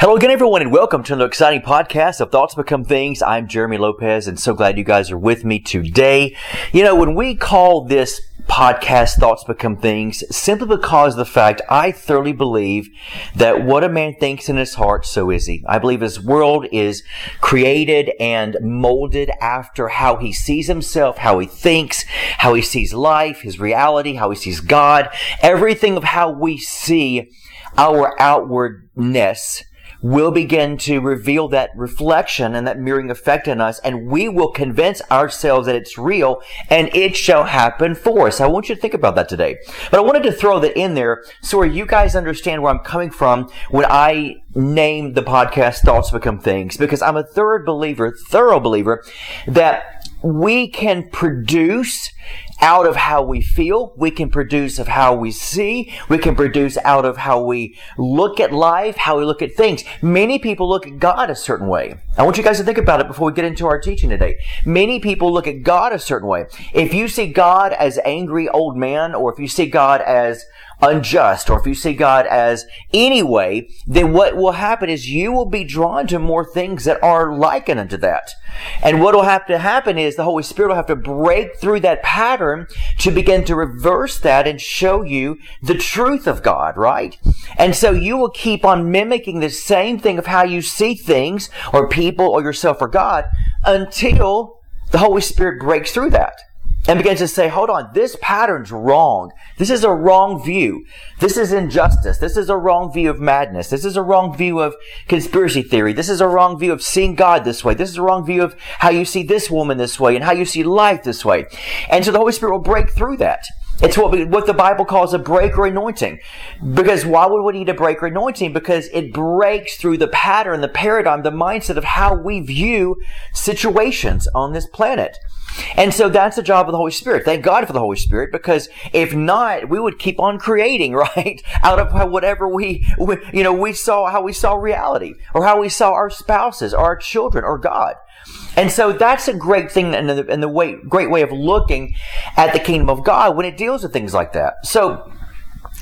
Hello again, everyone, and welcome to another exciting podcast of Thoughts Become Things. I'm Jeremy Lopez, and so glad you guys are with me today. You know, when we call this podcast Thoughts Become Things, simply because of the fact I thoroughly believe that what a man thinks in his heart, so is he. I believe his world is created and molded after how he sees himself, how he thinks, how he sees life, his reality, how he sees God, everything of how we see our outwardness will begin to reveal that reflection and that mirroring effect in us, and we will convince ourselves that it's real, and it shall happen for us. I want you to think about that today. But I wanted to throw that in there so you guys understand where I'm coming from when I name the podcast Thoughts Become Things, because I'm a thorough believer, that we can produce out of how we feel, we can produce of how we see, we can produce out of how we look at life, how we look at things. Many people look at God a certain way. I want you guys to think about it before we get into our teaching today. Many people look at God a certain way. If you see God as angry old man, or if you see God as unjust, or if you see God as any way, then what will happen is you will be drawn to more things that are likened unto that. And what will have to happen is the Holy Spirit will have to break through that pattern to begin to reverse that and show you the truth of God, right? And so you will keep on mimicking the same thing of how you see things or people or yourself or God until the Holy Spirit breaks through that and begins to say, hold on, this pattern's wrong. This is a wrong view. This is injustice. This is a wrong view of madness. This is a wrong view of conspiracy theory. This is a wrong view of seeing God this way. This is a wrong view of how you see this woman this way and how you see life this way. And so the Holy Spirit will break through that. It's what the Bible calls a breaker anointing. Because why would we need a breaker anointing? Because it breaks through the pattern, the paradigm, the mindset of how we view situations on this planet. And so that's the job of the Holy Spirit. Thank God for the Holy Spirit, because if not, we would keep on creating, right? Out of whatever we saw, how we saw reality, or how we saw our spouses, or our children, or God. And so that's a great thing and the way, great way of looking at the kingdom of God when it deals with things like that. So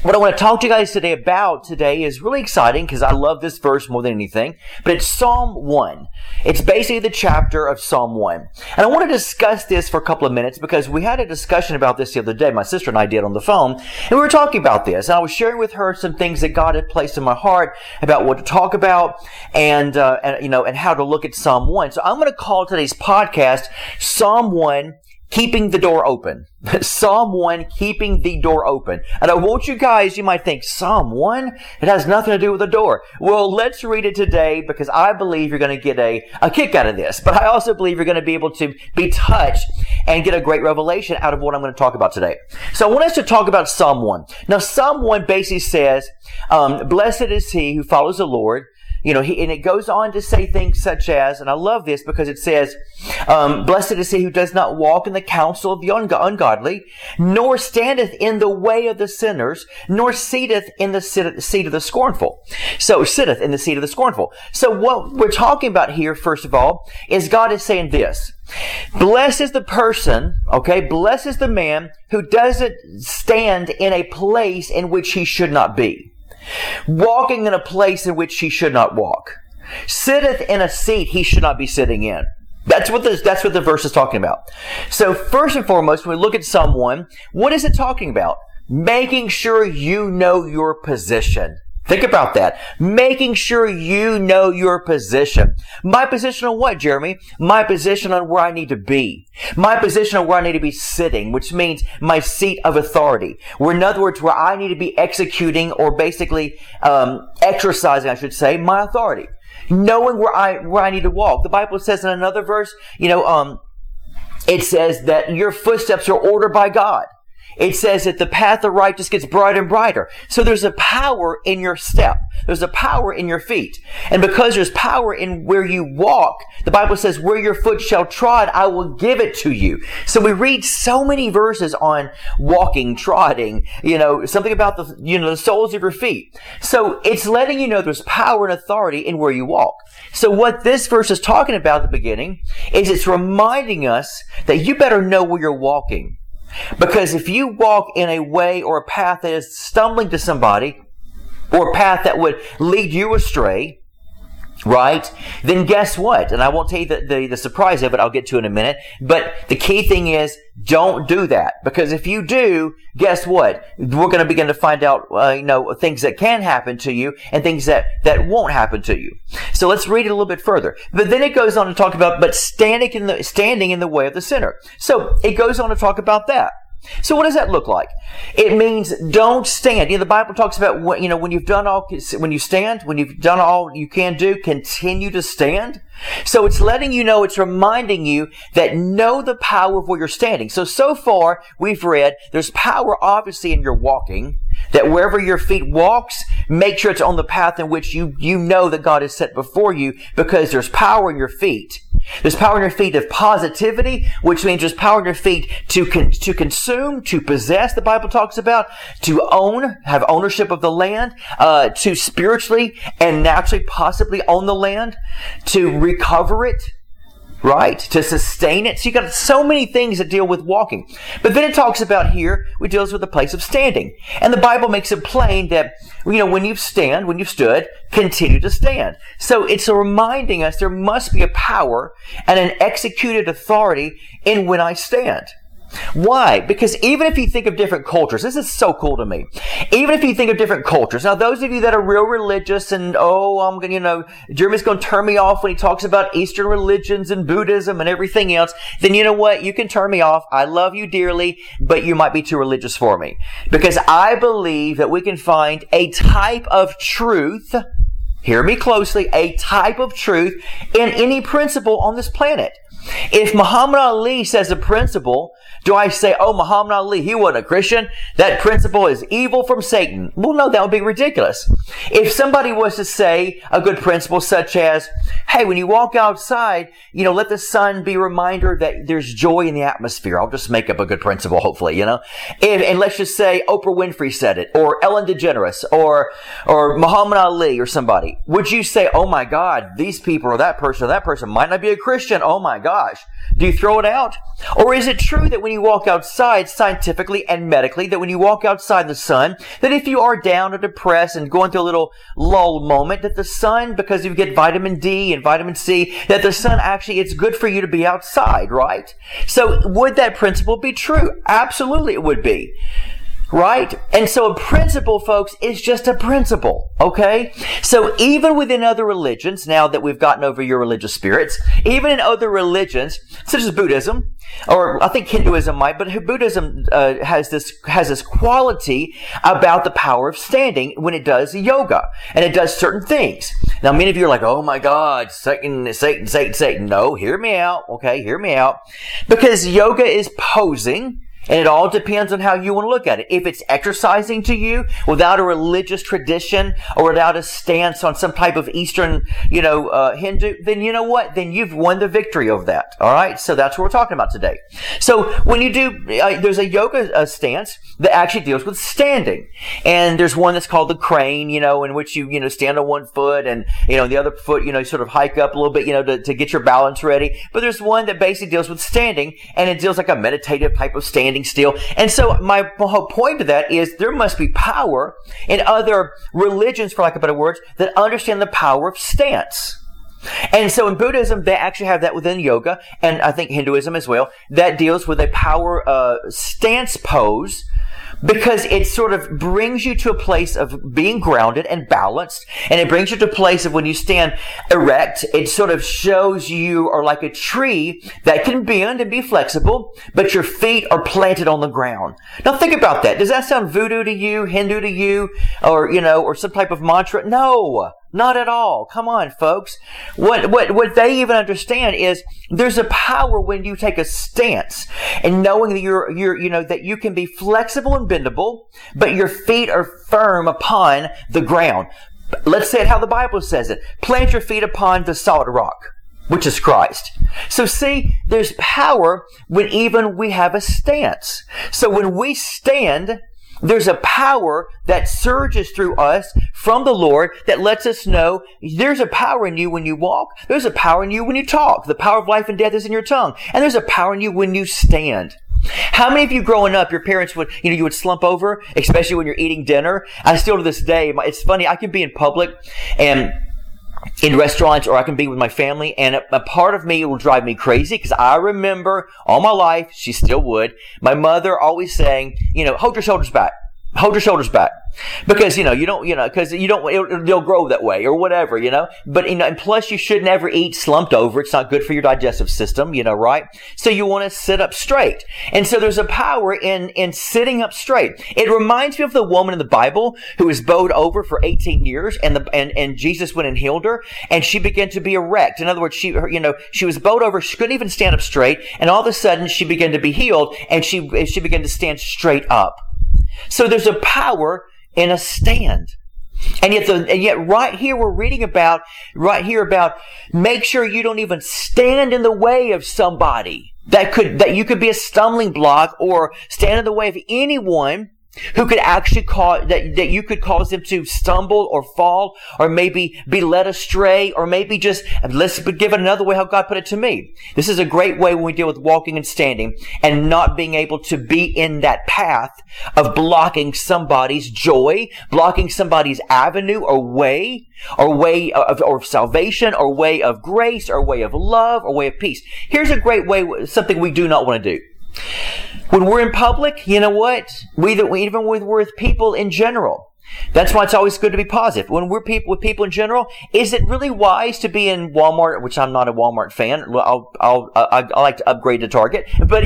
what I want to talk to you guys about today is really exciting, because I love this verse more than anything, but it's Psalm 1. It's basically the chapter of Psalm 1. And I want to discuss this for a couple of minutes, because we had a discussion about this the other day. My sister and I did on the phone, and we were talking about this. And I was sharing with her some things that God had placed in my heart about what to talk about and how to look at Psalm 1. So I'm going to call today's podcast Psalm 1, Keeping the Door Open. Psalm 1, Keeping the Door Open. And I want you guys, you might think, Psalm 1? It has nothing to do with the door. Well, let's read it today, because I believe you're going to get a kick out of this. But I also believe you're going to be able to be touched and get a great revelation out of what I'm going to talk about today. So I want us to talk about Psalm 1. Now, Psalm 1 basically says, blessed is he who follows the Lord. You know, and it goes on to say things such as, and I love this because it says, blessed is he who does not walk in the counsel of the ungodly, nor standeth in the way of the sinners, nor sitteth in the seat of the scornful. So what we're talking about here, first of all, is God is saying this. Blessed is the person, okay, blessed is the man who doesn't stand in a place in which he should not be. Walking in a place in which he should not walk. Sitteth in a seat he should not be sitting in. That's what the verse is talking about. So first and foremost, when we look at Psalm 1, what is it talking about? Making sure you know your position. Think about that. Making sure you know your position. My position on what, Jeremy? My position on where I need to be. My position on where I need to be sitting, which means my seat of authority. Where, in other words, where I need to be executing or basically exercising, I should say, my authority. Knowing where I need to walk. The Bible says in another verse, it says that your footsteps are ordered by God. It says that the path of righteousness gets brighter and brighter. So there's a power in your step. There's a power in your feet. And because there's power in where you walk, the Bible says, where your foot shall trod, I will give it to you. So we read so many verses on walking, trotting, something about the soles of your feet. So it's letting you know there's power and authority in where you walk. So what this verse is talking about at the beginning is it's reminding us that you better know where you're walking. Because if you walk in a way or a path that is stumbling to somebody, or a path that would lead you astray, right? Then guess what? And I won't tell you the surprise of it, I'll get to it in a minute. But the key thing is, don't do that. Because if you do, guess what? We're going to begin to find out, things that can happen to you and things that won't happen to you. So let's read it a little bit further. But then it goes on to talk about, but standing in the way of the sinner. So it goes on to talk about that. So what does that look like? It means don't stand. The Bible talks about when you've done all you can do, continue to stand. So it's letting you know, it's reminding you that know the power of where you're standing. So far we've read there's power obviously in your walking, that wherever your feet walks, make sure it's on the path in which you know that God has set before you, because there's power in your feet. There's power in your feet of positivity, which means there's power in your feet to consume, to possess, the Bible talks about, to own, have ownership of the land, to spiritually and naturally possibly own the land, to recover it, right? To sustain it. So you got so many things that deal with walking. But then it talks about here, it deals with the place of standing. And the Bible makes it plain that, when you've stood, continue to stand. So it's reminding us there must be a power and an executed authority in when I stand. Why? Because even if you think of different cultures, this is so cool to me. Even if you think of different cultures, now those of you that are real religious and Jeremy's going to turn me off when he talks about Eastern religions and Buddhism and everything else, then you know what? You can turn me off. I love you dearly, but you might be too religious for me. Because I believe that we can find a type of truth, hear me closely, a type of truth in any principle on this planet. If Muhammad Ali says a principle, do I say, oh, Muhammad Ali, he wasn't a Christian. That principle is evil from Satan. Well, no, that would be ridiculous. If somebody was to say a good principle such as, hey, when you walk outside, let the sun be a reminder that there's joy in the atmosphere. I'll just make up a good principle, hopefully, And let's just say Oprah Winfrey said it, or Ellen DeGeneres, or Muhammad Ali or somebody. Would you say, oh, my God, these people or that person might not be a Christian. Oh, my God. Do you throw it out? Or is it true that when you walk outside, scientifically and medically, that when you walk outside the sun, that if you are down or depressed and going through a little lull moment, that the sun, because you get vitamin D and vitamin C, that the sun actually, it's good for you to be outside, right? So would that principle be true? Absolutely it would be. Right? And so a principle, folks, is just a principle, okay? So even within other religions, now that we've gotten over your religious spirits, even in other religions, such as Buddhism, or I think Hinduism might, but Buddhism has this quality about the power of standing when it does yoga, and it does certain things. Now, many of you are like, oh my God, Satan. No, hear me out, okay? Hear me out. Because yoga is posing, and it all depends on how you want to look at it. If it's exercising to you without a religious tradition or without a stance on some type of Eastern, Hindu, then you know what? Then you've won the victory over that. All right? So that's what we're talking about today. So when you do, there's a yoga stance that actually deals with standing. And there's one that's called the crane, in which you, stand on one foot and, the other foot, sort of hike up a little bit, to get your balance ready. But there's one that basically deals with standing, and it deals like a meditative type of standing. Still. And so my whole point of that is there must be power in other religions, for lack of better words, that understand the power of stance. And so in Buddhism, they actually have that within yoga, and I think Hinduism as well, that deals with a power stance pose, because it sort of brings you to a place of being grounded and balanced, and it brings you to a place of when you stand erect, it sort of shows you are like a tree that can bend and be flexible, but your feet are planted on the ground. Now think about that. Does that sound voodoo to you, Hindu to you, or some type of mantra? No. Not at all. Come on, folks. What they even understand is there's a power when you take a stance and knowing that you know that you can be flexible and bendable, but your feet are firm upon the ground. Let's say it how the Bible says it. Plant your feet upon the solid rock, which is Christ. So see, there's power when even we have a stance. So when we stand, there's a power that surges through us from the Lord that lets us know there's a power in you when you walk. There's a power in you when you talk. The power of life and death is in your tongue. And there's a power in you when you stand. How many of you growing up, your parents would, you would slump over, especially when you're eating dinner? I still to this day, it's funny, I can be in public and in restaurants, or I can be with my family, and a part of me will drive me crazy because I remember all my life, she still would, my mother always saying, hold your shoulders back. Hold your shoulders back. Because, they'll grow that way or whatever, But, and plus you should never eat slumped over. It's not good for your digestive system, right? So you want to sit up straight. And so there's a power in sitting up straight. It reminds me of the woman in the Bible who was bowed over for 18 years and Jesus went and healed her and she began to be erect. In other words, she was bowed over. She couldn't even stand up straight. And all of a sudden she began to be healed and she began to stand straight up. So there's a power in a stand. And yet right here we're reading about, make sure you don't even stand in the way of somebody that you could be a stumbling block or stand in the way of anyone who could actually cause, that you could cause them to stumble or fall or maybe be led astray or maybe just, let's give it another way how God put it to me. This is a great way when we deal with walking and standing and not being able to be in that path of blocking somebody's joy, blocking somebody's avenue or way of salvation or way of grace or way of love or way of peace. Here's a great way, something we do not want to do. When we're in public, you know what? We're with people in general. That's why it's always good to be positive. When we're with people in general, is it really wise to be in Walmart, which I'm not a Walmart fan. I like to upgrade to Target. But,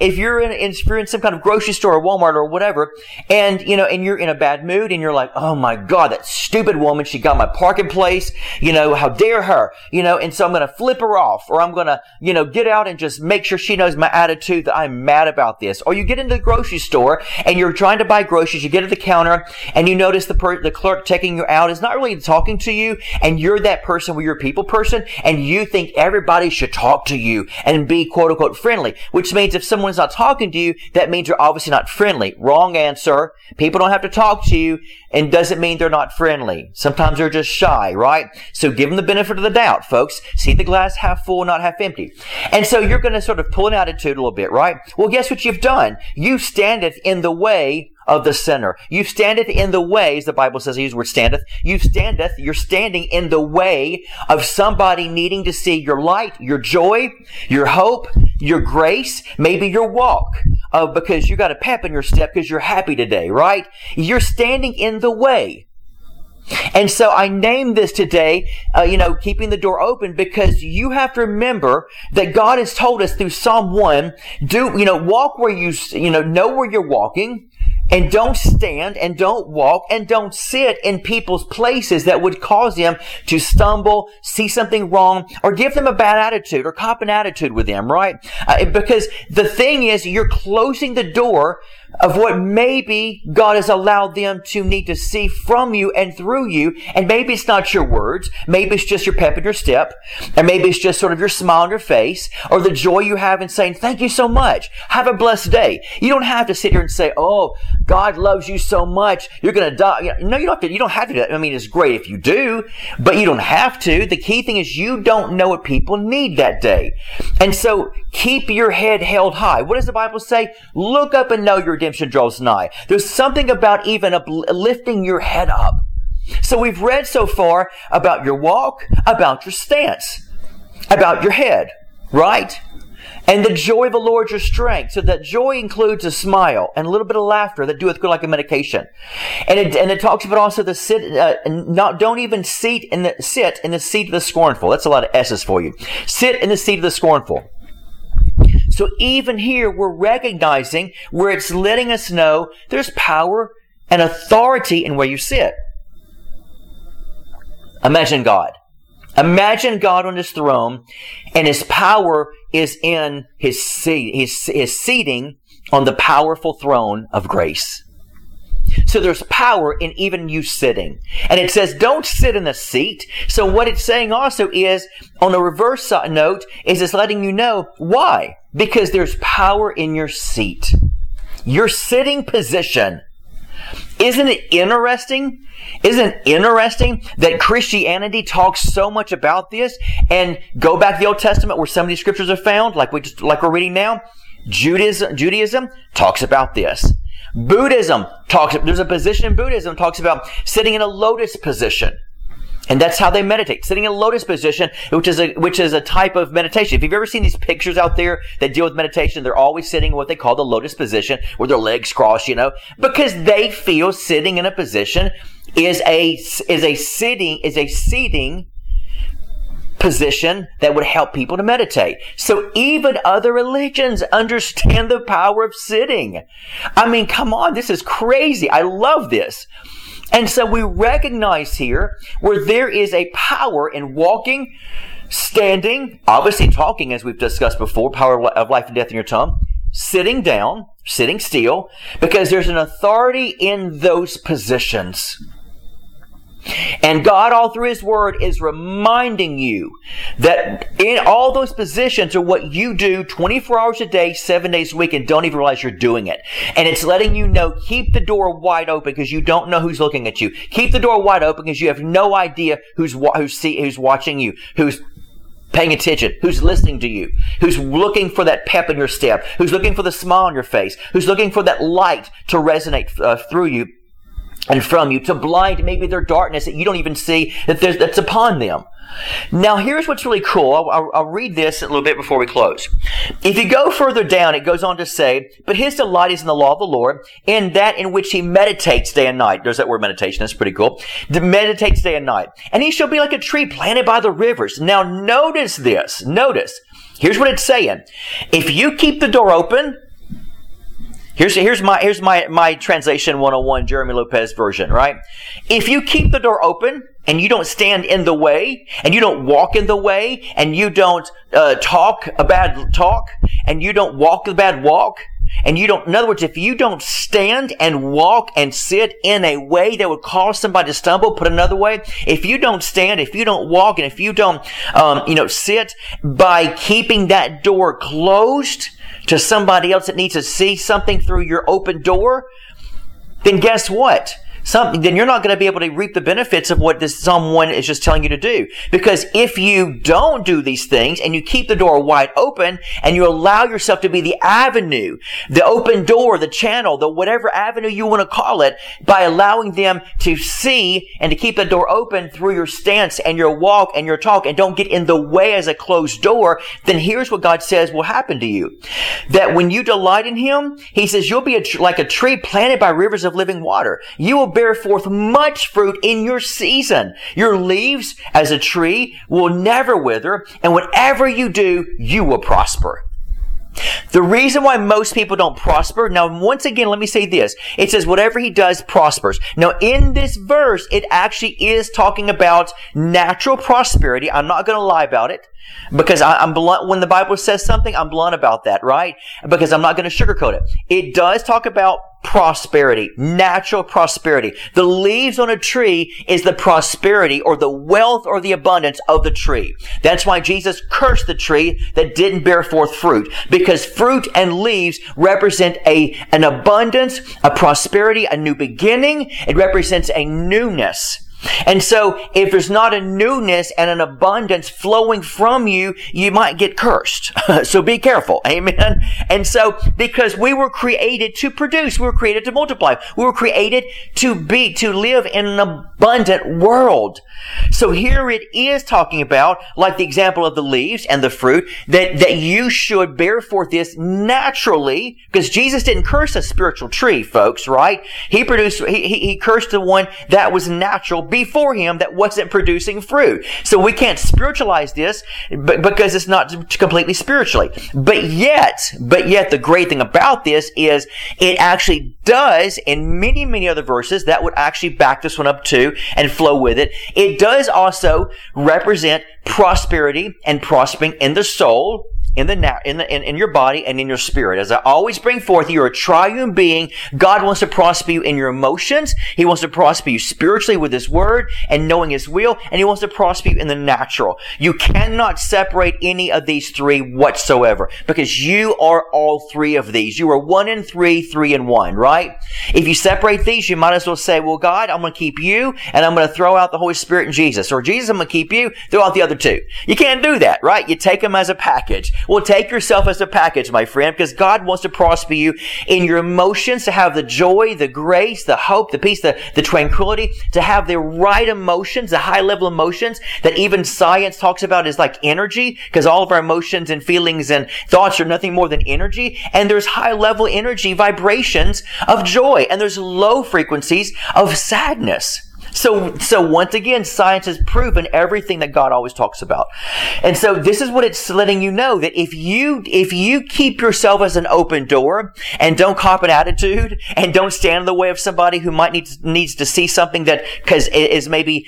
if you're in some kind of grocery store or Walmart or whatever, and, and you're in a bad mood and you're like, oh my God, that stupid woman, she got my parking place. How dare her? And so I'm going to flip her off or I'm going to, get out and just make sure she knows my attitude that I'm mad about this. Or you get into the grocery store and you're trying to buy groceries. You get to the counter and you notice the clerk checking you out is not really talking to you, and you're that person where you're a people person, and you think everybody should talk to you and be quote-unquote friendly, which means if someone's not talking to you, that means you're obviously not friendly. Wrong answer. People don't have to talk to you, and doesn't mean they're not friendly. Sometimes they're just shy, right? So give them the benefit of the doubt, folks. See the glass half full, not half empty. And so you're going to sort of pull an attitude a little bit, right? Well, guess what you've done? You standeth in the way of the sinner. You standeth in the ways, the Bible says, I use the word standeth. You're standing in the way of somebody needing to see your light, your joy, your hope, your grace, maybe your walk, because you got a pep in your step because you're happy today, right? You're standing in the way. And so I named this today, keeping the door open, because you have to remember that God has told us through Psalm 1, walk where know where you're walking, and don't stand and don't walk and don't sit in people's places that would cause them to stumble, see something wrong, or give them a bad attitude or cop an attitude with them, right? Because the thing is, you're closing the door of what maybe God has allowed them to need to see from you and through you. And maybe it's not your words. Maybe it's just your pep in your step. And maybe it's just sort of your smile on your face or the joy you have in saying, thank you so much. Have a blessed day. You don't have to sit here and say, oh, God loves you so much. You're going to die. No, you don't have to do that. I mean, it's great if you do, but you don't have to. The key thing is you don't know what people need that day. And so keep your head held high. What does the Bible say? Look up and know your redemption draws nigh. There's something about even lifting your head up. So we've read so far about your walk, about your stance, about your head, right? And the joy of the Lord is your strength. So that joy includes a smile and a little bit of laughter that doeth good like a medication. And it talks about also the sit in the seat of the scornful. That's a lot of S's for you. Sit in the seat of the scornful. So even here we're recognizing where it's letting us know there's power and authority in where you sit. Imagine God. Imagine God on His throne, and His power is in His seat, His seating on the powerful throne of grace. So there's power in even you sitting. And it says, don't sit in a seat. So what it's saying also is, on a reverse note, is it's letting you know why. Because there's power in your seat. Your sitting position. Isn't it interesting? Isn't it interesting that Christianity talks so much about this? And go back to the Old Testament where some of these scriptures are found, like we're reading now. Judaism talks about this. Buddhism talks, there's a position in Buddhism talks about sitting in a lotus position. And that's how they meditate. Sitting in a lotus position, which is a type of meditation. If you've ever seen these pictures out there that deal with meditation, they're always sitting in what they call the lotus position, where their legs cross, because they feel sitting in a position is a seating position that would help people to meditate. So even other religions understand the power of sitting. I mean, come on, this is crazy. I love this. And so we recognize here where there is a power in walking, standing, obviously talking, as we've discussed before, power of life and death in your tongue, sitting down, sitting still, because there's an authority in those positions. And God, all through His Word, is reminding you that in all those positions are what you do 24 hours a day, 7 days a week, and don't even realize you're doing it. And it's letting you know, keep the door wide open because you don't know who's looking at you. Keep the door wide open because you have no idea who's watching you, who's paying attention, who's listening to you, who's looking for that pep in your step, who's looking for the smile on your face, who's looking for that light to resonate through you and from you, to blind maybe their darkness that you don't even see that's upon them. Now here's what's really cool. I'll read this a little bit before we close. If you go further down, it goes on to say, but his delight is in the law of the Lord, in that in which he meditates day and night. There's that word meditation. That's pretty cool. Meditates day and night. And he shall be like a tree planted by the rivers. Now notice this. Notice. Here's what it's saying. If you keep the door open, Here's my translation 101 Jeremy Lopez version, right? If you keep the door open and you don't stand in the way and you don't walk in the way and you don't talk a bad talk and you don't walk a bad walk and you don't, in other words, if you don't stand and walk and sit in a way that would cause somebody to stumble, put another way, if you don't stand, if you don't walk, and if you don't, sit by keeping that door closed to somebody else that needs to see something through your open door, then guess what? Then you're not going to be able to reap the benefits of what this Psalm 1 is just telling you to do. Because if you don't do these things and you keep the door wide open and you allow yourself to be the avenue, the open door, the channel, the whatever avenue you want to call it, by allowing them to see and to keep the door open through your stance and your walk and your talk and don't get in the way as a closed door, then here's what God says will happen to you. That when you delight in Him, He says you'll be like a tree planted by rivers of living water. You will bear forth much fruit in your season. Your leaves as a tree will never wither, and whatever you do, you will prosper. The reason why most people don't prosper, now once again, let me say this. It says whatever he does prospers. Now in this verse, it actually is talking about natural prosperity. I'm not going to lie about it because I'm blunt. When the Bible says something, I'm blunt about that, right? Because I'm not going to sugarcoat it. It does talk about prosperity, natural prosperity. The leaves on a tree is the prosperity or the wealth or the abundance of the tree. That's why Jesus cursed the tree that didn't bear forth fruit, because fruit and leaves represent an abundance, a prosperity, a new beginning. It represents a newness. And so if there's not a newness and an abundance flowing from you, you might get cursed. So be careful. Amen. And so because we were created to produce, we were created to multiply, we were created to live in an abundant world. So here it is talking about, like the example of the leaves and the fruit, that you should bear forth this naturally, because Jesus didn't curse a spiritual tree, folks, right? He cursed the one that was natural, before him that wasn't producing fruit. So we can't spiritualize this because it's not completely spiritually. But yet the great thing about this is it actually does, in many, many other verses, that would actually back this one up too and flow with it. It does also represent prosperity and prospering in the soul, in your body, and in your spirit. As I always bring forth, you're a triune being. God wants to prosper you in your emotions. He wants to prosper you spiritually with His Word and knowing His will, and He wants to prosper you in the natural. You cannot separate any of these three whatsoever, because you are all three of these. You are one in three, three in one, right? If you separate these, you might as well say, well, God, I'm going to keep you, and I'm going to throw out the Holy Spirit and Jesus. Or Jesus, I'm going to keep you, throw out the other two. You can't do that, right? You take them as a package. Well, take yourself as a package, my friend, because God wants to prosper you in your emotions, to have the joy, the grace, the hope, the peace, the tranquility, to have the right emotions, the high-level emotions that even science talks about is like energy, because all of our emotions and feelings and thoughts are nothing more than energy. And there's high-level energy vibrations of joy, and there's low frequencies of sadness. So once again, science has proven everything that God always talks about. And so this is what it's letting you know, that if you keep yourself as an open door and don't cop an attitude and don't stand in the way of somebody who might needs to see something that is maybe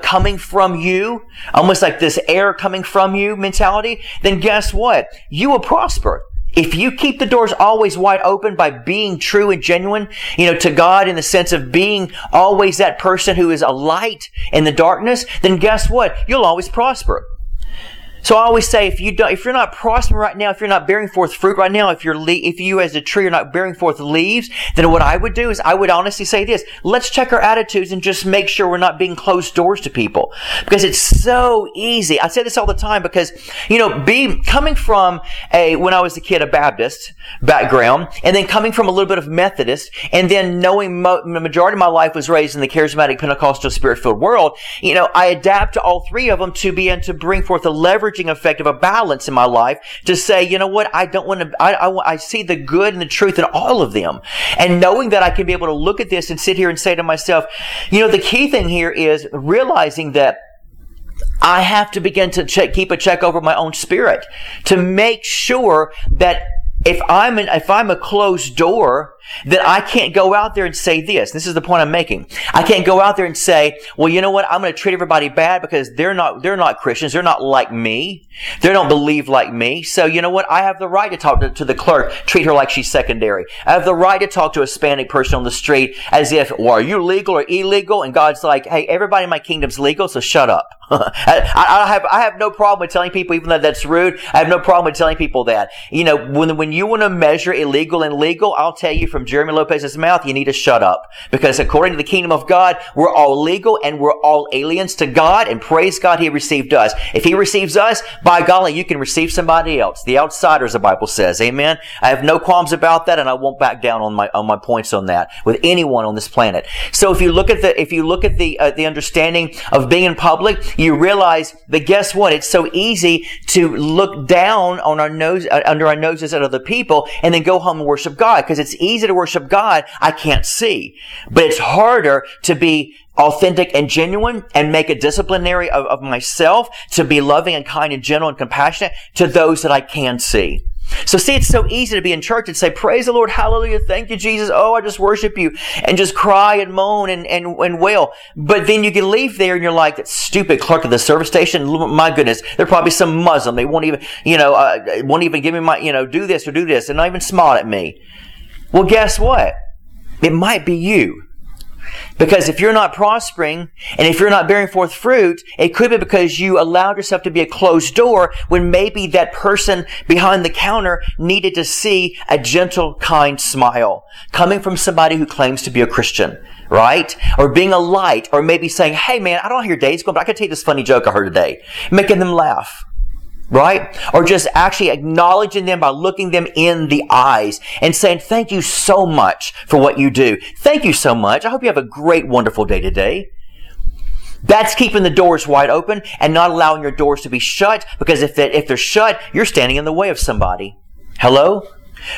coming from you, almost like this air coming from you mentality, then guess what? You will prosper. If you keep the doors always wide open by being true and genuine, to God, in the sense of being always that person who is a light in the darkness, then guess what? You'll always prosper. So I always say, if you're not prospering right now, if you're not bearing forth fruit right now, if you as a tree are not bearing forth leaves, then what I would do is I would honestly say this: let's check our attitudes and just make sure we're not being closed doors to people, because it's so easy. I say this all the time because, coming from when I was a kid, a Baptist background, and then coming from a little bit of Methodist, and then knowing the majority of my life was raised in the charismatic Pentecostal Spirit-filled world, I adapt to all three of them to be and to bring forth the leverage effect of a balance in my life, to say, you know what, I don't want to, I see the good and the truth in all of them. And knowing that I can be able to look at this and sit here and say to myself, the key thing here is realizing that I have to begin to keep a check over my own spirit to make sure that if I'm a closed door, then I can't go out there and say this. This is the point I'm making. I can't go out there and say, well, you know what? I'm going to treat everybody bad because they're not Christians. They're not like me. They don't believe like me. So you know what? I have the right to talk to the clerk, treat her like she's secondary. I have the right to talk to a Hispanic person on the street as if, well, are you legal or illegal? And God's like, hey, everybody in my kingdom's legal, so shut up. I have no problem with telling people, even though that's rude. I have no problem with telling people that. When you want to measure illegal and legal, I'll tell you from Jeremy Lopez's mouth, you need to shut up. Because according to the kingdom of God, we're all legal and we're all aliens to God, and praise God, He received us. If He receives us, by golly, you can receive somebody else. The outsiders, the Bible says. Amen. I have no qualms about that, and I won't back down on my points on that with anyone on this planet. So if you look at the understanding of being in public, you realize that, guess what? It's so easy to look down on our nose, under our noses at other people, and then go home and worship God, because it's easy to worship God. I can't see. But it's harder to be authentic and genuine and make a disciplinary of myself to be loving and kind and gentle and compassionate to those that I can see. So see, it's so easy to be in church and say, praise the Lord, hallelujah, thank you, Jesus, oh, I just worship you, and just cry and moan and wail. But then you can leave there and you're like, that stupid clerk at the service station, my goodness, they're probably some Muslim. They won't even, won't even give me my, do this or do this, and not even smile at me. Well, guess what? It might be you. Because if you're not prospering and if you're not bearing forth fruit, it could be because you allowed yourself to be a closed door when maybe that person behind the counter needed to see a gentle, kind smile coming from somebody who claims to be a Christian, right? Or being a light, or maybe saying, hey man, I don't hear days going, but I can tell you this funny joke I heard today. Making them laugh. Right? Or just actually acknowledging them by looking them in the eyes and saying, thank you so much for what you do. Thank you so much. I hope you have a great, wonderful day today. That's keeping the doors wide open and not allowing your doors to be shut, because if they're shut, you're standing in the way of somebody. Hello?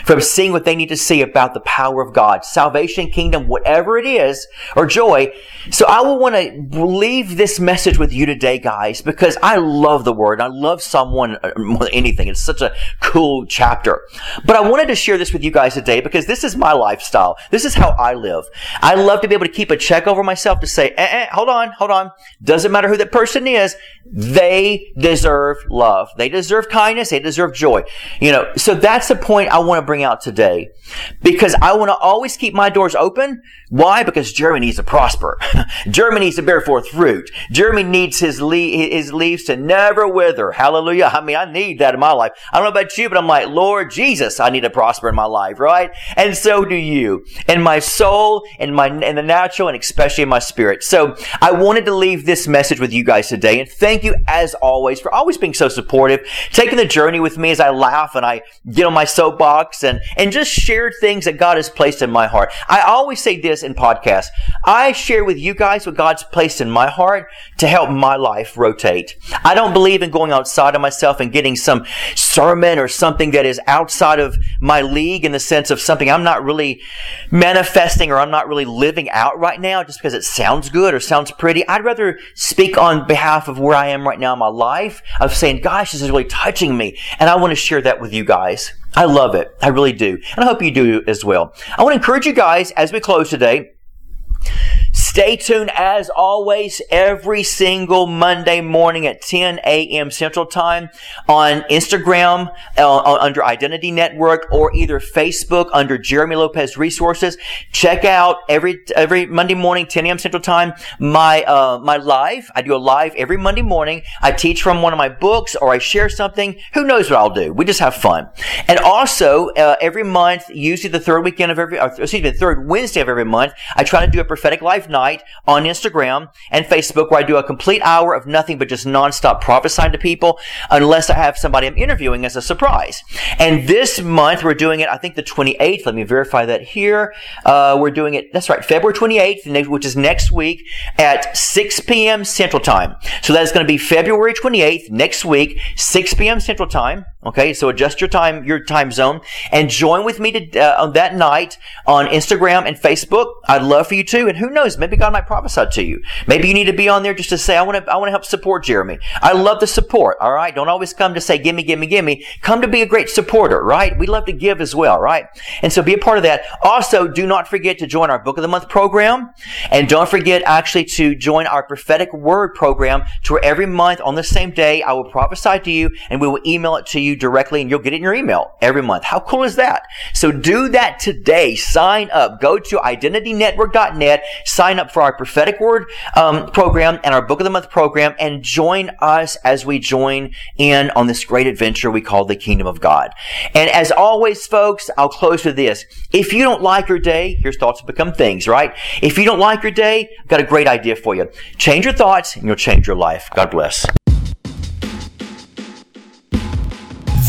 from seeing what they need to see about the power of God, salvation, kingdom, whatever it is, or joy. So I will want to leave this message with you today, guys, because I love the Word. I love Psalm 1 more than anything. It's such a cool chapter. But I wanted to share this with you guys today because this is my lifestyle. This is how I live. I love to be able to keep a check over myself to say, hold on. Doesn't matter who that person is. They deserve love. They deserve kindness. They deserve joy. So that's the point I want to bring out today, because I want to always keep my doors open. Why? Because Jeremy needs to prosper. Jeremy needs to bear forth fruit. Jeremy needs his leaves to never wither. Hallelujah. I mean, I need that in my life. I don't know about you, but I'm like, Lord Jesus, I need to prosper in my life, right? And so do you, in my soul, in the natural, and especially in my spirit. So I wanted to leave this message with you guys today, and thank you as always for always being so supportive, taking the journey with me as I laugh and I get on my soapbox and just share things that God has placed in my heart. I always say this in podcasts. I share with you guys what God's placed in my heart to help my life rotate. I don't believe in going outside of myself and getting some sermon or something that is outside of my league, in the sense of something I'm not really manifesting or I'm not really living out right now just because it sounds good or sounds pretty. I'd rather speak on behalf of where I am right now in my life, of saying, gosh, this is really touching me, and I want to share that with you guys. I love it. I really do. And I hope you do as well. I want to encourage you guys as we close today. Stay tuned as always every single Monday morning at 10 a.m. Central Time on Instagram under Identity Network, or either Facebook under Jeremy Lopez Resources. Check out every Monday morning, 10 a.m. Central Time, my live. I do a live every Monday morning. I teach from one of my books, or I share something. Who knows what I'll do? We just have fun. And also every month, usually the third Wednesday of every month, I try to do a prophetic life night on Instagram and Facebook, where I do a complete hour of nothing but just nonstop prophesying to people, unless I have somebody I'm interviewing as a surprise. And this month we're doing it, I think the 28th. Let me verify that here. We're doing it, that's right, February 28th, which is next week at 6 p.m. Central Time. So that's going to be February 28th next week, 6 p.m. Central Time. Okay, so adjust your time zone, and join with me on that night on Instagram and Facebook. I'd love for you to, and who knows, maybe God might prophesy to you. Maybe you need to be on there just to say, I want to help support Jeremy. I love the support, all right? Don't always come to say, gimme. Come to be a great supporter, right? We love to give as well, right? And so be a part of that. Also, do not forget to join our Book of the Month program, and don't forget actually to join our Prophetic Word program, to where every month on the same day, I will prophesy to you, and we will email it to you directly, and you'll get it in your email every month. How cool is that? So do that today. Sign up. Go to IdentityNetwork.net. Sign up for our Prophetic Word program and our Book of the Month program, and join us as we join in on this great adventure we call the Kingdom of God. And as always, folks, I'll close with this. If you don't like your day, here's Thoughts Become Things, right? If you don't like your day, I've got a great idea for you. Change your thoughts and you'll change your life. God bless.